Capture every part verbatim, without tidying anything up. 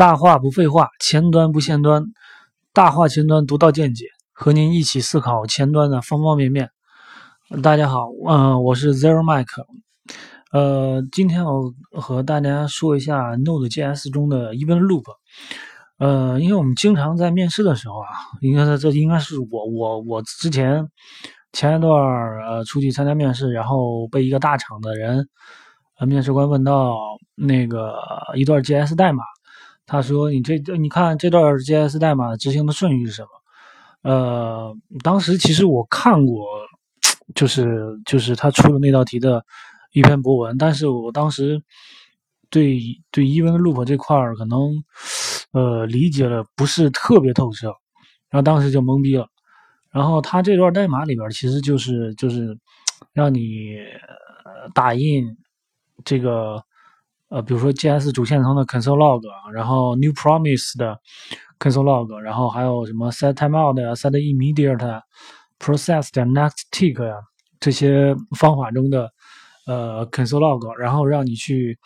大话不废话，前端不限端，大话前端独到见解，和您一起思考前端的方方面面。呃、大家好，嗯、呃，我是 Zero Mike。呃，今天我和大家说一下 Node.js 中的 Event Loop。呃，因为我们经常在面试的时候啊，应该是这应该是我我我之前前一段呃出去参加面试，然后被一个大厂的人呃面试官问到那个一段 J S 代码，他说你这你看这段 J S 代码执行的顺序是什么？呃，当时其实我看过，就是就是他出的那道题的一篇博文，但是我当时对对 event loop 这块可能。呃，理解了不是特别透彻，然后当时就懵逼了。然后他这段代码里边其实就是就是让你打印这个呃，比如说 J S 主线程的 console log， 然后 new promise 的 console log， 然后还有什么 setTimeout 呀、setImmediate、process.nextTick 呀这些方法中的呃 console log， 然后让你去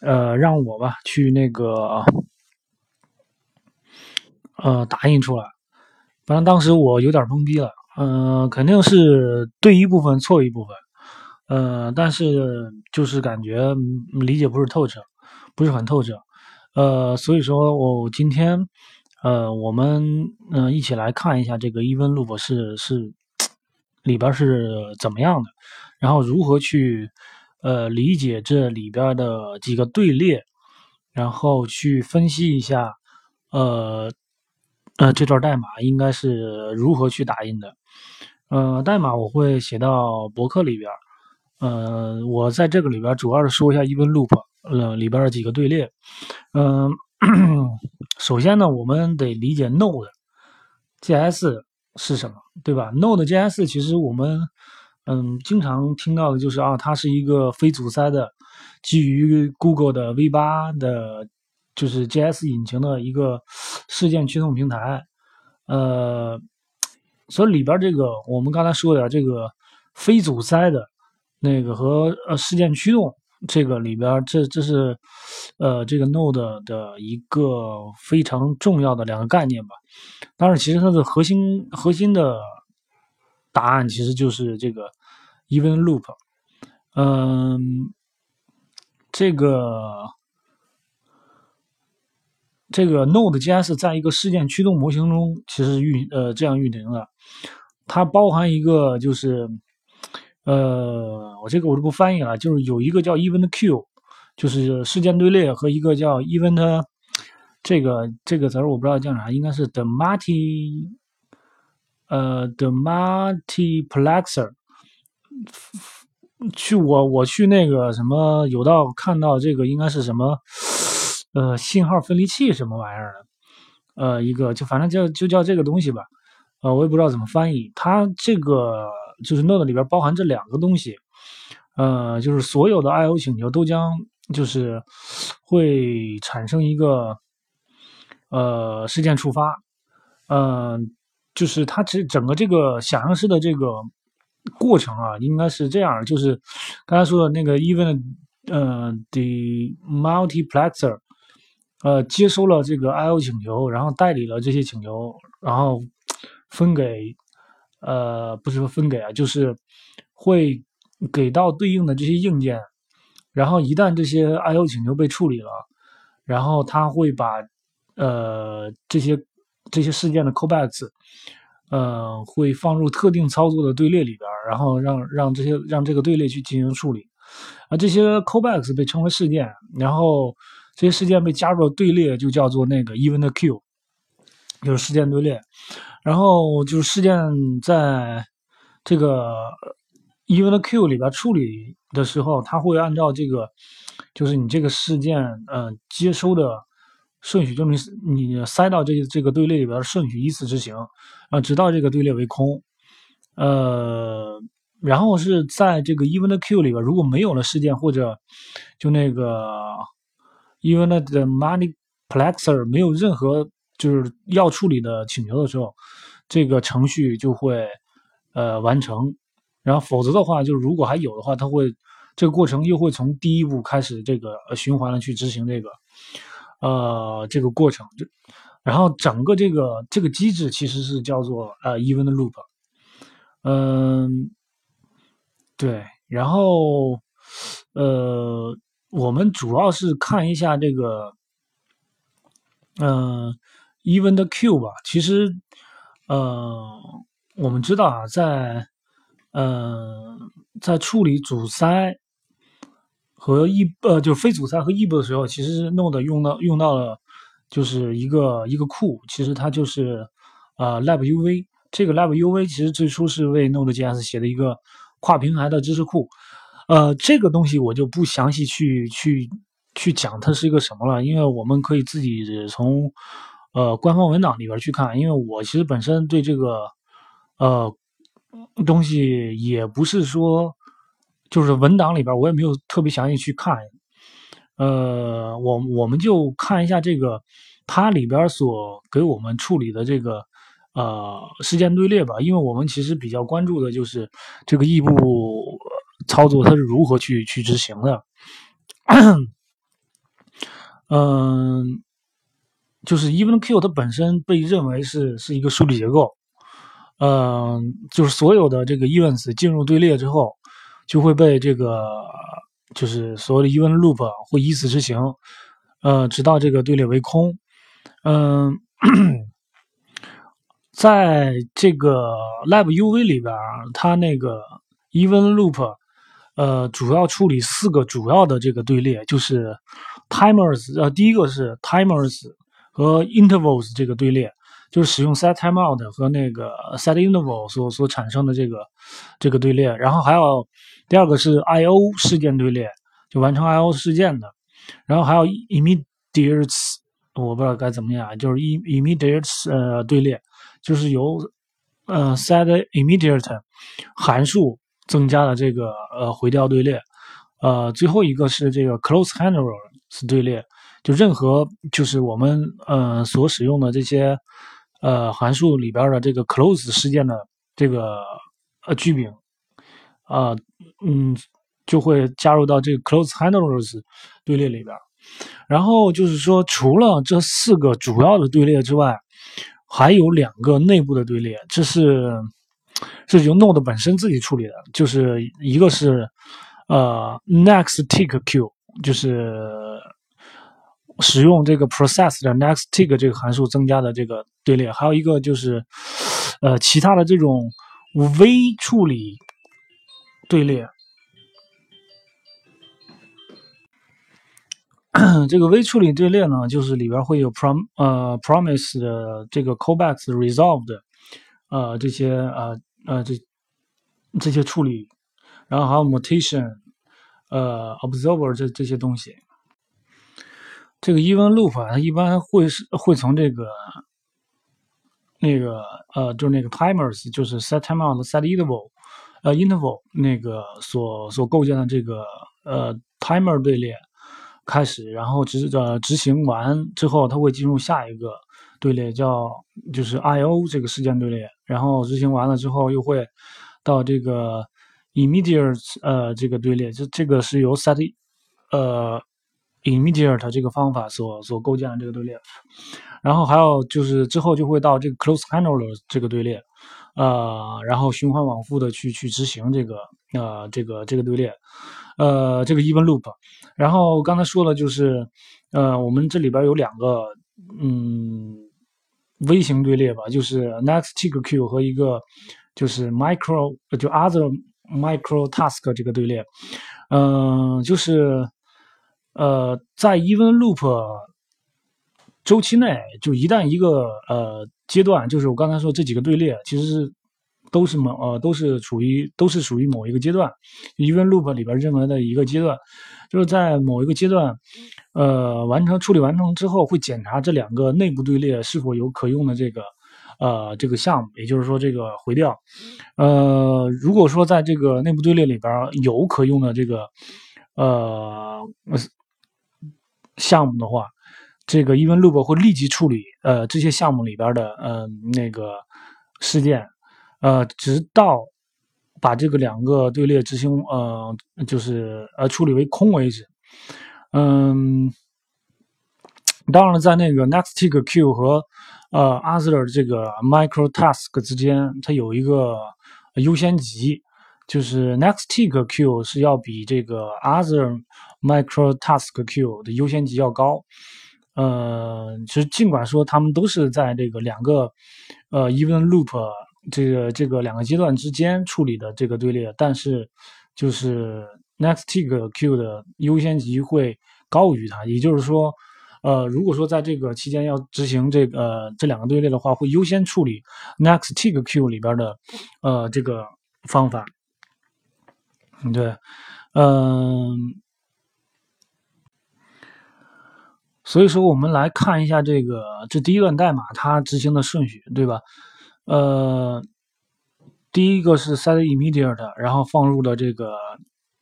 呃让我吧去那个。呃，打印出来，反正当时我有点懵逼了，嗯、呃，肯定是对一部分错一部分，呃，但是就是感觉理解不是透彻，不是很透彻，呃，所以说我、哦、今天，呃，我们嗯、呃、一起来看一下这个 event loop 是是里边是怎么样的，然后如何去呃理解这里边的几个队列，然后去分析一下，呃。呃，这段代码应该是如何去打印的？呃，代码我会写到博客里边。呃，我在这个里边主要是说一下 event loop， 呃，里边的几个队列。嗯、呃，首先呢，我们得理解 Node.js 是什么，对吧 ？Node.js 其实我们嗯经常听到的就是啊，它是一个非阻塞的，基于 Google 的 V 八 的。就是 J S 引擎的一个事件驱动平台，呃，所以里边这个我们刚才说的这个非阻塞的那个和呃事件驱动这个里边，这这是呃这个 Node 的一个非常重要的两个概念吧。当然，其实它的核心核心的答案其实就是这个 event loop， 嗯、呃，这个。这个 Node.js 在一个事件驱动模型中，其实运呃这样运行的，它包含一个就是，呃，我这个我就不翻译了，就是有一个叫 event queue， 就是事件队列和一个叫 event 这个这个词儿我不知道叫啥，应该是 the multi 呃 the multiplexer。去我我去那个什么有道看到这个应该是什么。呃，信号分离器什么玩意儿的，呃，一个就反正就就叫这个东西吧，呃，我也不知道怎么翻译。它这个就是 Node 里边包含这两个东西，呃，就是所有的 I O 请求都将就是会产生一个呃事件触发，呃，就是它这整个这个响应式的这个过程啊，应该是这样，就是刚才说的那个 event 呃 the multiplexer。呃，接收了这个 I O 请求，然后代理了这些请求，然后分给呃不是说分给啊，就是会给到对应的这些硬件，然后一旦这些 I O 请求被处理了，然后它会把呃这些这些事件的 callbacks 呃会放入特定操作的队列里边，然后让让这些让这个队列去进行处理，啊这些 callbacks 被称为事件，然后。这些事件被加入了队列，就叫做那个 event queue， 就是事件队列。然后就是事件在这个 event queue 里边处理的时候，它会按照这个，就是你这个事件呃接收的顺序，就是你塞到这这个队列里边的顺序依次执行，呃，直到这个队列为空。呃。然后是在这个 event queue 里边，如果没有了事件或者就那个。因为呢 ，the multiplexer 没有任何就是要处理的请求的时候，这个程序就会呃完成。然后否则的话，就是如果还有的话，它会这个过程又会从第一步开始这个、呃、循环的去执行这个。呃这个过程。然后整个这个这个机制其实是叫做呃 event loop。嗯，对，然后呃我们主要是看一下这个嗯、呃、event queue 吧。其实呃我们知道啊，在呃在处理阻塞和异呃就是非阻塞和异步的时候，其实Node用到用到了就是一个一个库，其实它就是呃 libuv。这个 libuv 其实最初是为 Node.js 写的一个跨平台的知识库。呃这个东西我就不详细去去去讲它是一个什么了，因为我们可以自己从呃官方文档里边去看，因为我其实本身对这个呃东西也不是说就是文档里边我也没有特别详细去看。呃我我们就看一下这个它里边所给我们处理的这个呃事件队列吧，因为我们其实比较关注的就是这个异步操作它是如何去去执行的。嗯、呃、就是 event queue 它本身被认为是是一个数据结构。嗯、呃、就是所有的这个 events 进入队列之后就会被这个就是所谓的 event loop 会依次执行，呃直到这个队列为空。嗯、呃在这个 libuv 里边，它那个 event loop， 呃，主要处理四个主要的这个队列，就是 timers， 呃，第一个是 timers 和 intervals 这个队列，就是使用 setTimeout 和那个 setInterval 所所产生的这个这个队列。然后还有第二个是 I O 事件队列，就完成 I O 事件的。然后还有 immediate， 我不知道该怎么样，就是 immediate 呃队列。就是由呃 setImmediate 函数增加了这个呃回调队列，呃最后一个是这个 process.nextTick 队列，就任何就是我们呃所使用的这些呃函数里边的这个 close 事件的这个呃句柄，啊、呃、嗯就会加入到这个 process.nextTick 队列里边。然后就是说，除了这四个主要的队列之外，还有两个内部的队列，这是是由 Node 本身自己处理的，就是一个是呃 nextTick queue， 就是使用这个 process 的 nextTick 这个函数增加的这个队列，还有一个就是呃其他的这种微处理队列。这个微处理队列呢，就是里边会有 prom 呃 promise 的这个 callbacks resolved 呃这些呃呃这这些处理，然后还有 mutation 呃 observer 这这些东西。这个 event loop 啊，它一般会会从这个那个呃就是那个 timers 就是 set timeout set interval 呃 interval 那个所所构建的这个呃 timer 队列。开始，然后执呃执行完之后，它会进入下一个队列，叫就是 I O 这个事件队列。然后执行完了之后，又会到这个 immediate 呃这个队列，这这个是由 set 呃 immediate 这个方法所所构建的这个队列。然后还有就是之后就会到这个 close handler 这个队列，呃，然后循环往复的去去执行这个呃这个这个队列。呃，这个 event loop， 然后刚才说了就是，呃，我们这里边有两个，嗯，微型队列吧，就是 nextTick queue 和一个就是 micro 就 other micro task 这个队列，嗯、呃，就是呃，在 event loop 周期内，就一旦一个呃阶段，就是我刚才说这几个队列其实是。都是某呃都是处于都是属于某一个阶段 event loop 里边认为的一个阶段，就是在某一个阶段呃完成处理完成之后，会检查这两个内部队列是否有可用的这个呃这个项目，也就是说这个回调，呃如果说在这个内部队列里边有可用的这个呃项目的话，这个 event loop 会立即处理呃这些项目里边的呃那个事件。呃，直到把这个两个队列执行，呃，就是呃处理为空为止。嗯，当然了，在那个 nextTick queue 和呃 other 这个 microtask 之间，它有一个优先级，就是 nextTick queue 是要比这个 other microtask queue 的优先级要高。呃，其实尽管说他们都是在这个两个呃 event loop 这个这个两个阶段之间处理的这个队列，但是就是 nextTick queue 的优先级会高于它，也就是说。呃，如果说在这个期间要执行这个、呃、这两个队列的话，会优先处理 nextTick queue 里边的呃这个方法。对，嗯、呃，所以说我们来看一下这个这第一段代码它执行的顺序，对吧？呃，第一个是 setImmediate， 然后放入了这个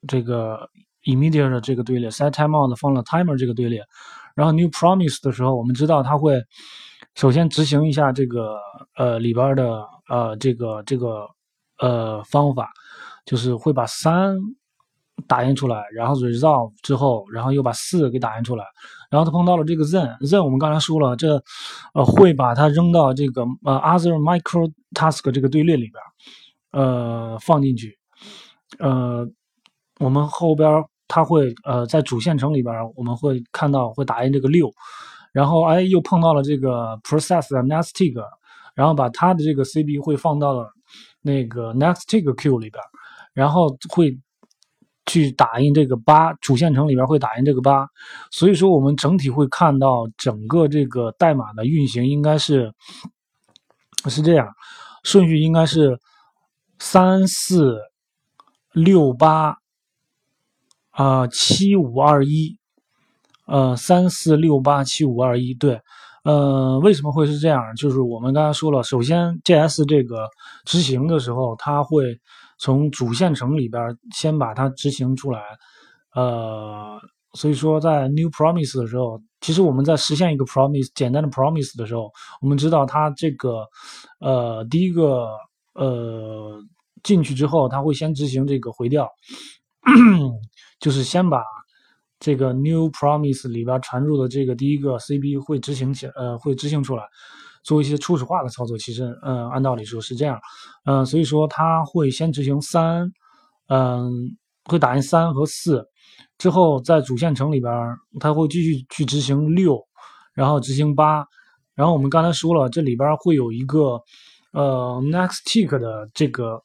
这个 immediate 的这个队列 ，setTimeout 放了 timer 这个队列。然后 new promise 的时候，我们知道它会首先执行一下这个呃里边的呃这个这个呃方法，就是会把三打印出来，然后 resolve 之后，然后又把四给打印出来，然后它碰到了这个 then then 我们刚才说了，这呃会把它扔到这个呃 other microtask 这个队列里边，呃放进去，呃我们后边。它会呃在主线程里边，我们会看到会打印这个六，然后哎又碰到了这个 process.nextTick， 然后把它的这个 C B 会放到了那个 nextTick queue 里边，然后会去打印这个八，主线程里边会打印这个八，所以说我们整体会看到整个这个代码的运行应该是是这样，顺序应该是三四六八。啊，七五二一，呃，三四六八七五二一，对，呃，为什么会是这样？就是我们刚才说了，首先 J S 这个执行的时候，它会从主线程里边先把它执行出来，呃，所以说在 new promise 的时候，其实我们在实现一个 promise 简单的 promise 的时候，我们知道它这个，呃，第一个呃进去之后，它会先执行这个回调。就是先把这个 new promise 里边传入的这个第一个 C B 会执行起呃会执行出来，做一些初始化的操作。其实嗯、呃，按道理说是这样，嗯、呃，所以说它会先执行三，嗯，会打印三和四，之后在主线程里边它会继续去执行六，然后执行八，然后我们刚才说了，这里边会有一个呃 nextTick 的这个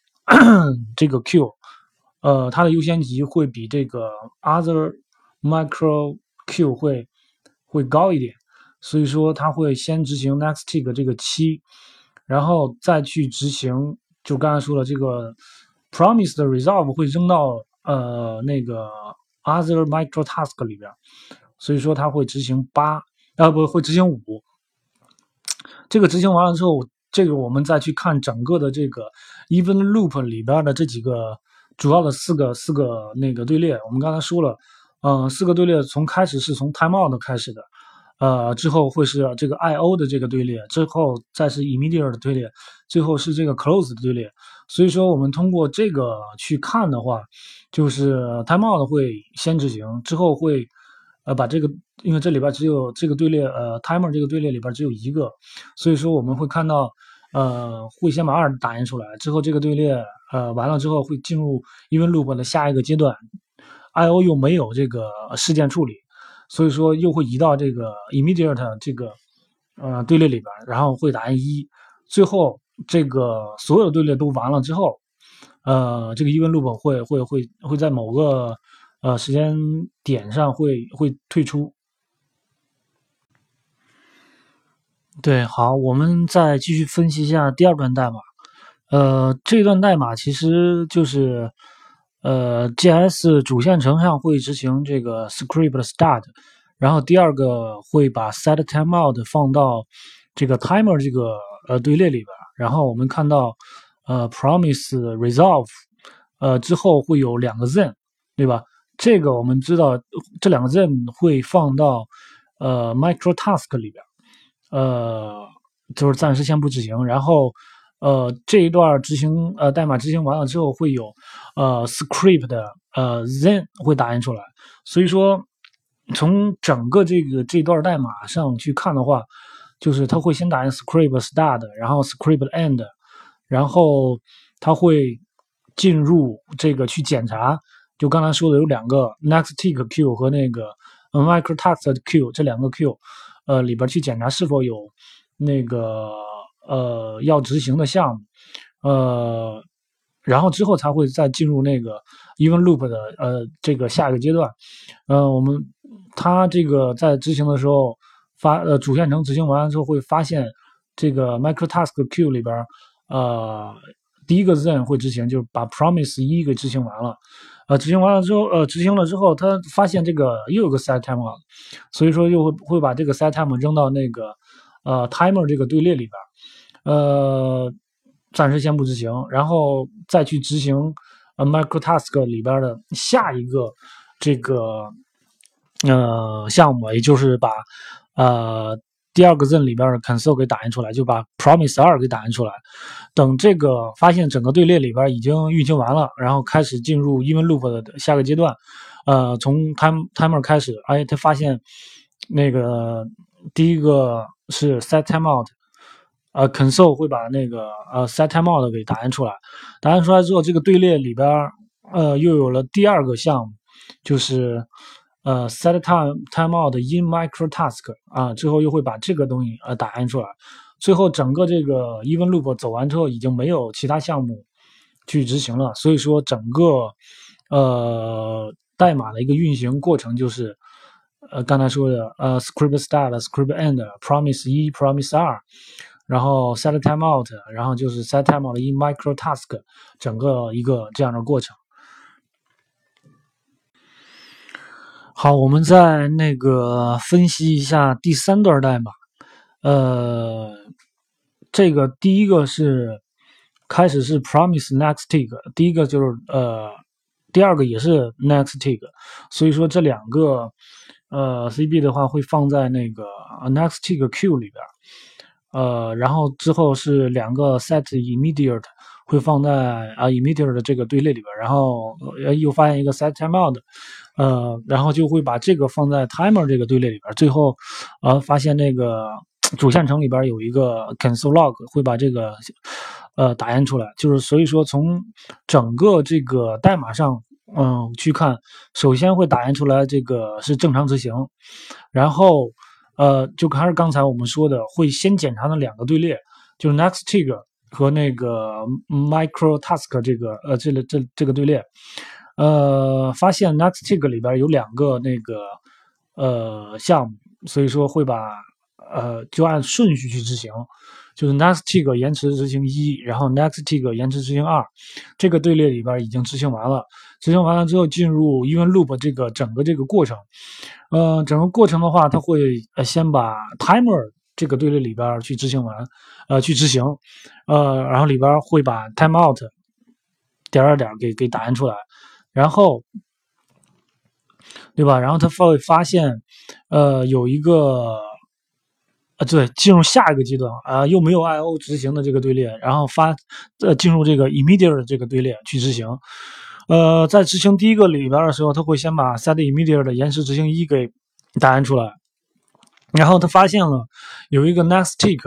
这个 queue。呃，它的优先级会比这个 other micro queue 会会高一点，所以说它会先执行 nextTick 这个七，然后再去执行，就刚才说了这个 promise 的 resolve 会扔到呃那个 other micro task 里边，所以说它会执行八，啊不会执行五，这个执行完了之后，这个我们再去看整个的这个 event loop 里边的这几个。主要的四个四个那个队列，我们刚才说了，嗯、呃，四个队列从开始是从 timeout 开始的，呃，之后会是这个 I O 的这个队列，之后再是 immediate 的队列，最后是这个 close 的队列。所以说，我们通过这个去看的话，就是 timeout 会先执行，之后会呃把这个，因为这里边只有这个队列，呃 ，timer 这个队列里边只有一个，所以说我们会看到，呃，会先把二打印出来，之后这个队列。呃，完了之后会进入event loop的下一个阶段 ，I O 又没有这个事件处理，所以说又会移到这个 immediate 这个呃队列里边，然后会打印一，最后这个所有的队列都完了之后，呃，这个event loop会会会会在某个呃时间点上会会退出。对，好，我们再继续分析一下第二段代码。呃，这段代码其实就是，呃 ，J S 主线程上会执行这个 script start， 然后第二个会把 set timeout 放到这个 timer 这个呃队列里边，然后我们看到呃 promise resolve， 呃之后会有两个 then， 对吧？这个我们知道这两个 then 会放到呃 micro task 里边，呃，就是暂时先不执行，然后。呃，这一段执行呃代码执行完了之后，会有呃 script 的呃 then 会打印出来，所以说从整个这个这段代码上去看的话，就是它会先打 script start， 然后 script end， 然后它会进入这个去检查，就刚才说的有两个 nextTick queue 和那个 microtext queue 这两个 queue， 呃里边去检查是否有那个呃要执行的项目，呃。然后之后才会再进入那个 event loop 的呃这个下一个阶段，呃我们它这个在执行的时候发呃主线程执行完之后会发现这个 microtask queue 里边呃第一个 then 会执行，就是把 promise 一给执行完了，呃执行完了之后呃执行了之后它发现这个又有个 set timeout， 所以说又会会把这个 set timeout 扔到那个呃 timer 这个队列里边，呃。暂时先不执行，然后再去执行呃 microtask 里边的下一个这个呃项目，也就是把呃第二个 then 里边的 console 给打印出来，就把 promise 二给打印出来。等这个发现整个队列里边已经运行完了，然后开始进入 event loop 的下个阶段。呃，从 time timer 开始，哎，他发现那个第一个是 set timeout。呃 console 会把那个呃 setTimeout 给打印出来，打印出来之后，这个队列里边呃又有了第二个项目，就是呃 setTimeout in microtask 啊，最后又会把这个东西呃打印出来，最后整个这个 event loop 走完之后，已经没有其他项目去执行了，所以说整个呃代码的一个运行过程就是呃刚才说的呃 script start、script end、promise 一、promise 二。然后 set timeout， 然后就是 set timeout in microtask， 整个一个这样的过程。好，我们再那个分析一下第三段代码。呃，这个第一个是开始是 promise next tick， 第一个就是呃，第二个也是 next tick， 所以说这两个呃 C B 的话会放在那个 next tick queue 里边。呃，然后之后是两个 setImmediate 会放在啊 immediate 的这个队列里边，然后又发现一个 setTimeout， 呃，然后就会把这个放在 timer 这个队列里边，最后呃发现那个主线程里边有一个 console log 会把这个呃打印出来，就是所以说从整个这个代码上嗯去看，首先会打印出来这个是正常执行，然后。呃，就还是刚才我们说的，会先检查的两个队列，就是 nextTick 和那个 microtask 这个呃，这这这个队列，呃，发现 nextTick 里边有两个那个呃项目，所以说会把呃就按顺序去执行，就是 nextTick 延迟执行一，然后 nextTick 延迟执行二，这个队列里边已经执行完了，执行完了之后进入 event loop 这个整个这个过程。呃，整个过程的话，它会呃先把 timer 这个队列里边去执行完，呃，去执行，呃，然后里边会把 timeout 点点点给给打印出来，然后，对吧？然后它会发现，呃，有一个，呃，对，进入下一个阶段啊、呃，又没有 I O 执行的这个队列，然后发呃进入这个 immediate 这个队列去执行。呃，在执行第一个里边的时候，他会先把 setImmediate 的延迟执行一给打印出来，然后他发现了有一个 nextTick，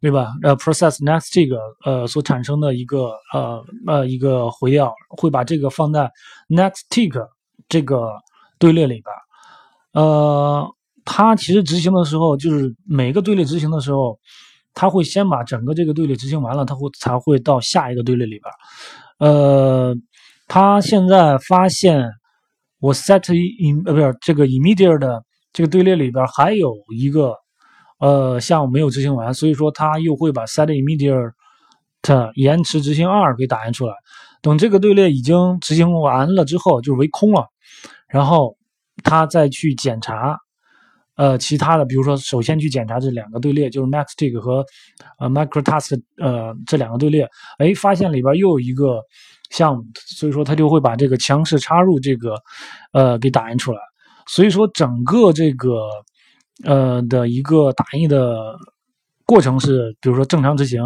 对吧？呃 ，process.nextTick 呃所产生的一个呃呃一个回调，会把这个放在 nextTick 这个队列里边。呃，它其实执行的时候，就是每个队列执行的时候，它会先把整个这个队列执行完了，它会才会到下一个队列里边。呃。他现在发现我 set in 呃不是这个 immediate 的这个队列里边还有一个呃项目没有执行完，所以说他又会把 set immediate 延迟执行二给打印出来。等这个队列已经执行完了之后，就为空了，然后他再去检查呃其他的，比如说首先去检查这两个队列，就是 nextTick 和呃 microtask 呃这两个队列，哎发现里边又有一个。项目，所以说他就会把这个强势插入这个，呃，给打印出来。所以说整个这个，呃的一个打印的过程是，比如说正常执行，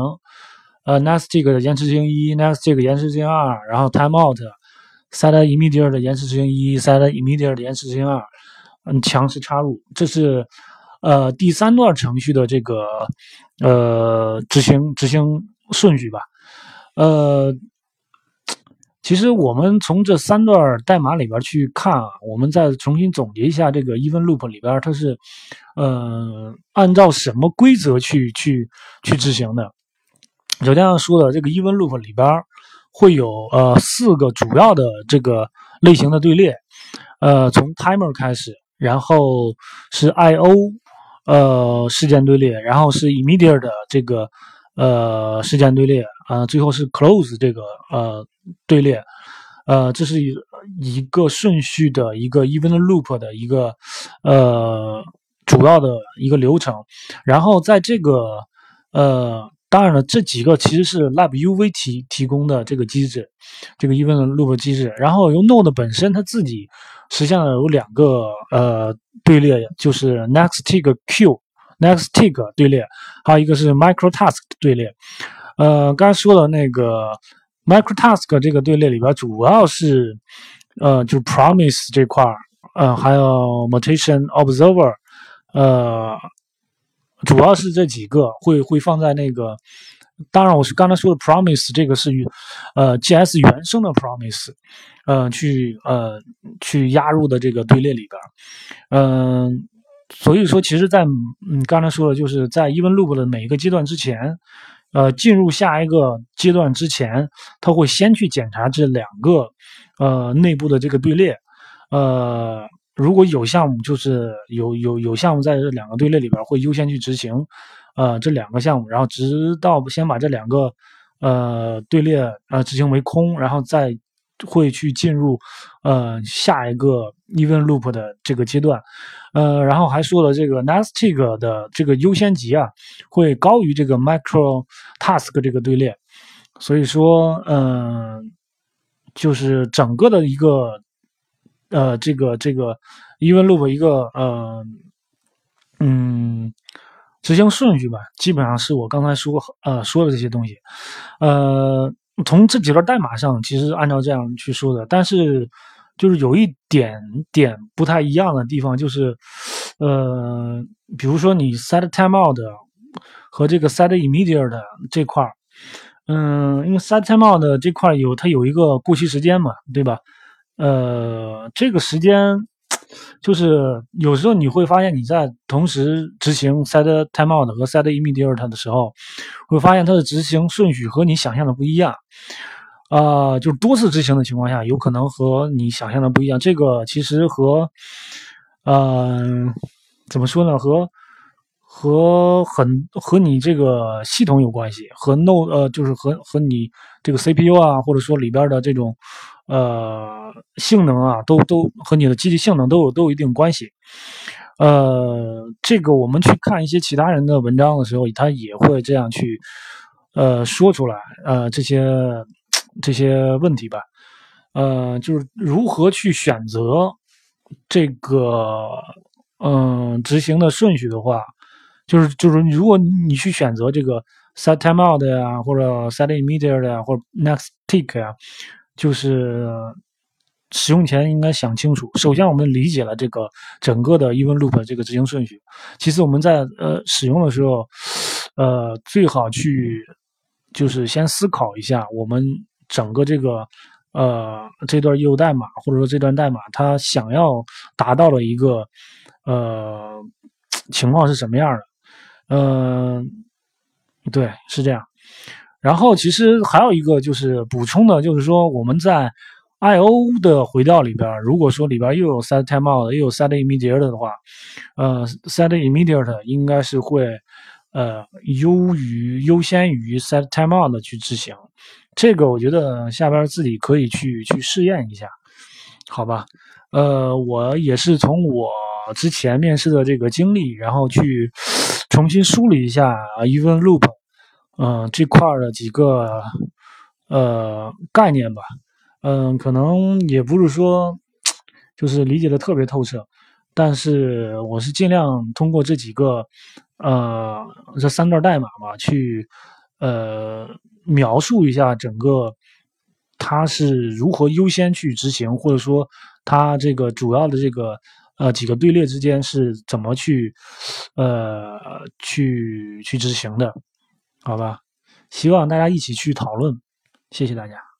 呃 ，nextTick 的延迟执行一 ，nextTick 延迟执行二，然后 timeout，setImmediate 的延迟执行一 ，setImmediate 的延迟执行二，嗯，强势插入，这是呃第三段程序的这个呃执行执行顺序吧。呃，其实我们从这三段代码里边去看啊，我们再重新总结一下这个 event loop 里边它是呃按照什么规则去去去执行的。首先要说的这个 event loop 里边会有呃四个主要的这个类型的队列，呃，从 timer 开始，然后是 I O 呃事件队列，然后是 immediate 的这个呃事件队列啊、呃，最后是 close 这个呃队列，呃，这是一个顺序的一个 event loop 的一个呃主要的一个流程，然后在这个呃。当然了，这几个其实是 libuv 提提供的这个机制，这个 event loop 机制。然后由 Node 本身它自己实现了有两个呃队列，就是 nextTick queue、nextTick 队列，还有一个是 microtask 队列。呃，刚才说的那个 microtask 这个队列里边，主要是呃就 Promise 这块儿，呃，还有 MutationObserver， 呃。主要是这几个会会放在那个，当然我是刚才说的 promise 这个是呃 J S 原生的 promise， 呃去呃去压入的这个队列里边，嗯、呃，所以说其实在嗯刚才说的就是在 event loop 的每一个阶段之前，呃进入下一个阶段之前，它会先去检查这两个呃内部的这个队列，呃。如果有项目就是有有有项目在这两个队列里边会优先去执行，呃，这两个项目，然后直到先把这两个呃队列呃执行为空，然后再会去进入呃下一个 event loop 的这个阶段，呃，然后还说了这个 nextTick 的这个优先级啊会高于这个 microtask 这个队列，所以说嗯、呃，就是整个的一个。呃，这个这个 event loop 一个呃，嗯，执行顺序吧，基本上是我刚才说呃说的这些东西，呃，从这几段代码上其实按照这样去说的，但是就是有一点点不太一样的地方，就是呃，比如说你 set timeout 和这个 set immediate 这块儿，嗯、呃，因为 set timeout 这块有它有一个过期时间嘛，对吧？呃，这个时间就是有时候你会发现你在同时执行 set timeout 和 set immediate 的时候，会发现它的执行顺序和你想象的不一样。呃，就是多次执行的情况下，有可能和你想象的不一样。这个其实和呃怎么说呢？和和很和你这个系统有关系，和 Node 呃就是和和你这个 C P U 啊，或者说里边的这种。呃，性能啊，都都和你的机器性能都有都有一定关系。呃，这个我们去看一些其他人的文章的时候，他也会这样去呃说出来，呃这些这些问题吧。呃，就是如何去选择这个嗯、呃、执行的顺序的话，就是就是如果你去选择这个 set timeout 呀、啊，或者 set immediate 呀、啊，或者 next tick 呀、啊。就是使用前应该想清楚，首先我们理解了这个整个的 event loop 这个执行顺序，其次我们在呃使用的时候，呃最好去就是先思考一下我们整个这个呃这段业务代码或者说这段代码它想要达到的一个呃情况是什么样的，嗯、呃，对，是这样。然后其实还有一个就是补充的，就是说我们在 I O 的回调里边，如果说里边又有 set timeout 又有 set immediate 的话，呃 set immediate 应该是会呃优于优先于 set timeout 的去执行，这个我觉得下边自己可以去去试验一下，好吧？呃，我也是从我之前面试的这个经历，然后去重新梳理一下 event loop。嗯、呃，这块的几个呃概念吧，嗯、呃，可能也不是说就是理解的特别透彻，但是我是尽量通过这几个呃这三段代码吧，去呃描述一下整个它是如何优先去执行，或者说它这个主要的这个呃几个队列之间是怎么去呃去去执行的，好吧？希望大家一起去讨论，谢谢大家。